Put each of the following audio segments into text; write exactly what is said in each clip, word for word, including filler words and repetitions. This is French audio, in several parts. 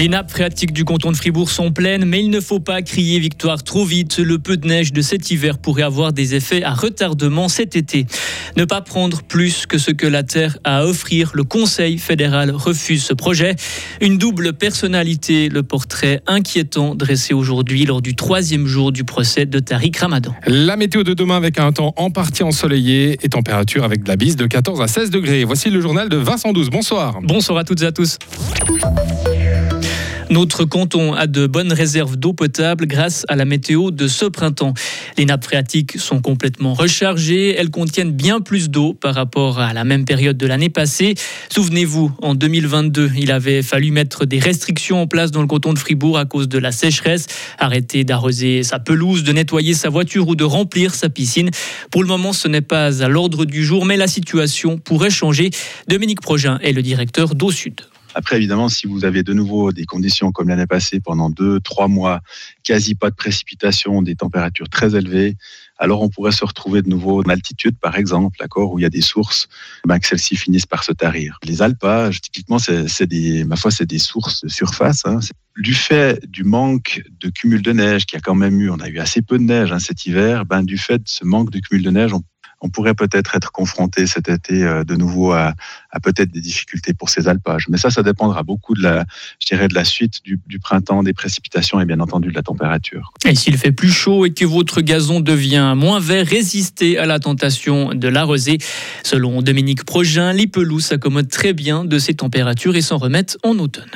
Les nappes phréatiques du canton de Fribourg sont pleines, mais il ne faut pas crier victoire trop vite. Le peu de neige de cet hiver pourrait avoir des effets à retardement cet été. Ne pas prendre plus que ce que la Terre a à offrir. Le Conseil fédéral refuse ce projet. Une double personnalité, le portrait inquiétant dressé aujourd'hui lors du troisième jour du procès de Tariq Ramadan. La météo de demain avec un temps en partie ensoleillé et température avec de la bise de quatorze à seize degrés. Voici le journal de Vincent Douze. Bonsoir. Bonsoir à toutes et à tous. Notre canton a de bonnes réserves d'eau potable grâce à la météo de ce printemps. Les nappes phréatiques sont complètement rechargées. Elles contiennent bien plus d'eau par rapport à la même période de l'année passée. Souvenez-vous, en deux mille vingt-deux, il avait fallu mettre des restrictions en place dans le canton de Fribourg à cause de la sécheresse. Arrêter d'arroser sa pelouse, de nettoyer sa voiture ou de remplir sa piscine. Pour le moment, ce n'est pas à l'ordre du jour, mais la situation pourrait changer. Dominique Progin est le directeur d'Eau Sud. Après, évidemment, si vous avez de nouveau des conditions comme l'année passée pendant deux, trois mois, quasi pas de précipitation, des températures très élevées, alors on pourrait se retrouver de nouveau en altitude, par exemple, d'accord, où il y a des sources, ben, que celles-ci finissent par se tarir. Les alpages, typiquement, c'est, c'est des, ma foi, c'est des sources de surface, hein. Du fait du manque de cumul de neige qu'il y a quand même eu, on a eu assez peu de neige hein, cet hiver, ben, du fait de ce manque de cumul de neige, on On pourrait peut-être être confronté cet été de nouveau à, à peut-être des difficultés pour ces alpages. Mais ça, ça dépendra beaucoup de la, je dirais, de la suite du, du printemps, des précipitations et bien entendu de la température. Et s'il fait plus chaud et que votre gazon devient moins vert, résistez à la tentation de l'arroser. Selon Dominique Progin, les pelouses s'accommodent très bien de ces températures et s'en remettent en automne.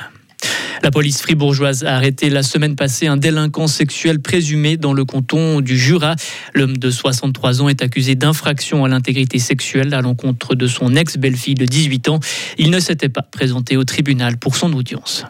La police fribourgeoise a arrêté la semaine passée un délinquant sexuel présumé dans le canton du Jura. L'homme de soixante-trois ans est accusé d'infraction à l'intégrité sexuelle à l'encontre de son ex-belle-fille de dix-huit ans. Il ne s'était pas présenté au tribunal pour son audience.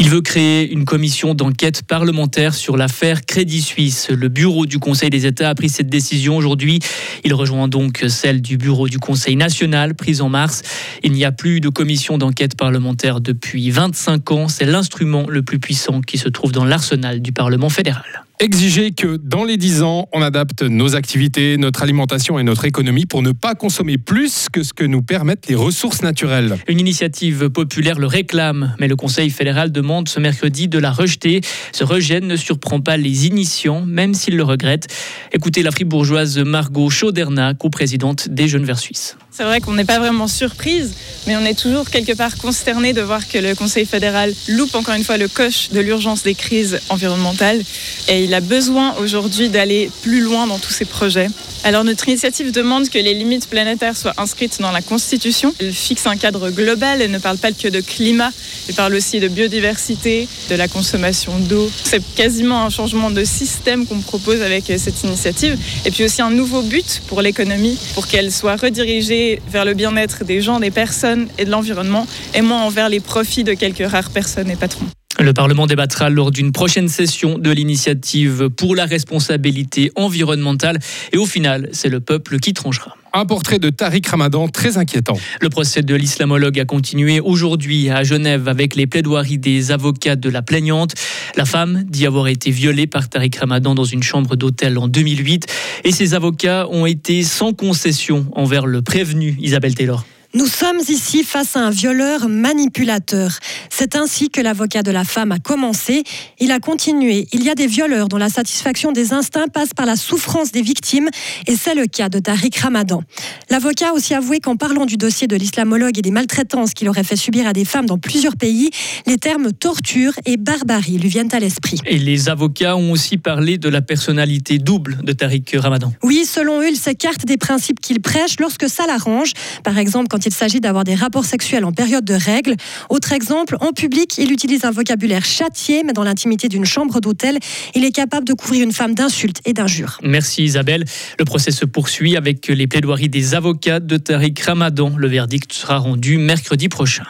Il veut créer une commission d'enquête parlementaire sur l'affaire Crédit Suisse. Le bureau du Conseil des États a pris cette décision aujourd'hui. Il rejoint donc celle du bureau du Conseil national, prise en mars. Il n'y a plus de commission d'enquête parlementaire depuis vingt-cinq ans. C'est l'instrument le plus puissant qui se trouve dans l'arsenal du Parlement fédéral. Exiger que dans les dix ans, on adapte nos activités, notre alimentation et notre économie pour ne pas consommer plus que ce que nous permettent les ressources naturelles. Une initiative populaire le réclame, mais le Conseil fédéral demande ce mercredi de la rejeter. Ce rejet ne surprend pas les initiants, même s'ils le regrettent. Écoutez la fribourgeoise Margot Chauderna, coprésidente des Jeunes Verts Suisses. C'est vrai qu'on n'est pas vraiment surprise, mais on est toujours quelque part consterné de voir que le Conseil fédéral loupe encore une fois le coche de l'urgence des crises environnementales. Et il a besoin aujourd'hui d'aller plus loin dans tous ces projets. Alors notre initiative demande que les limites planétaires soient inscrites dans la Constitution. Elle fixe un cadre global, elle ne parle pas que de climat, elle parle aussi de biodiversité, de la consommation d'eau. C'est quasiment un changement de système qu'on propose avec cette initiative. Et puis aussi un nouveau but pour l'économie, pour qu'elle soit redirigée vers le bien-être des gens, des personnes et de l'environnement, et moins envers les profits de quelques rares personnes et patrons. Le Parlement débattra lors d'une prochaine session de l'initiative pour la responsabilité environnementale. Et au final, c'est le peuple qui tranchera. Un portrait de Tariq Ramadan très inquiétant. Le procès de l'islamologue a continué aujourd'hui à Genève avec les plaidoiries des avocats de la plaignante. La femme dit avoir été violée par Tariq Ramadan dans une chambre d'hôtel en deux mille huit. Et ses avocats ont été sans concession envers le prévenu, Isabelle Taylor. Nous sommes ici face à un violeur manipulateur. C'est ainsi que l'avocat de la femme a commencé. Il a continué. Il y a des violeurs dont la satisfaction des instincts passe par la souffrance des victimes et c'est le cas de Tariq Ramadan. L'avocat a aussi avoué qu'en parlant du dossier de l'islamologue et des maltraitances qu'il aurait fait subir à des femmes dans plusieurs pays, les termes torture et barbarie lui viennent à l'esprit. Et les avocats ont aussi parlé de la personnalité double de Tariq Ramadan. Oui, selon eux, il s'écarte des principes qu'il prêche lorsque ça l'arrange. Par exemple, quand Quand il s'agit d'avoir des rapports sexuels en période de règles. Autre exemple, en public, il utilise un vocabulaire châtié, mais dans l'intimité d'une chambre d'hôtel, il est capable de couvrir une femme d'insultes et d'injures. Merci Isabelle. Le procès se poursuit avec les plaidoiries des avocats de Tariq Ramadan. Le verdict sera rendu mercredi prochain.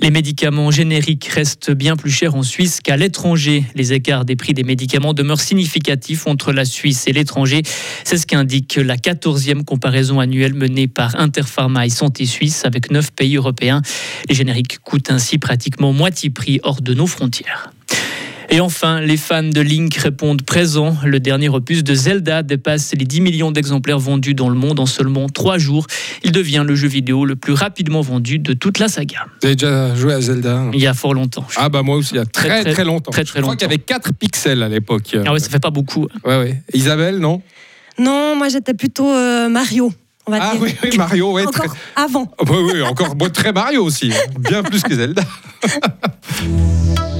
Les médicaments génériques restent bien plus chers en Suisse qu'à l'étranger. Les écarts des prix des médicaments demeurent significatifs entre la Suisse et l'étranger. C'est ce qu'indique la quatorzième comparaison annuelle menée par Interpharma et Santé Suisse avec neuf pays européens. Les génériques coûtent ainsi pratiquement moitié prix hors de nos frontières. Et enfin, les fans de Link répondent présents. Le dernier opus de Zelda dépasse les dix millions d'exemplaires vendus dans le monde en seulement trois jours. Il devient le jeu vidéo le plus rapidement vendu de toute la saga. Vous avez déjà joué à Zelda, hein ? Il y a fort longtemps. Ah bah moi aussi, il y a très très, très, très longtemps. Très, très Je crois longtemps. qu'il y avait quatre pixels à l'époque. Ah ouais, ça fait pas beaucoup. Ouais, ouais. Isabelle, non ? Non, moi j'étais plutôt euh, Mario. On va ah dire. Oui, oui, Mario, ouais, encore très... avant. Oh, bah, oui, encore bon, très Mario aussi, bien plus que Zelda.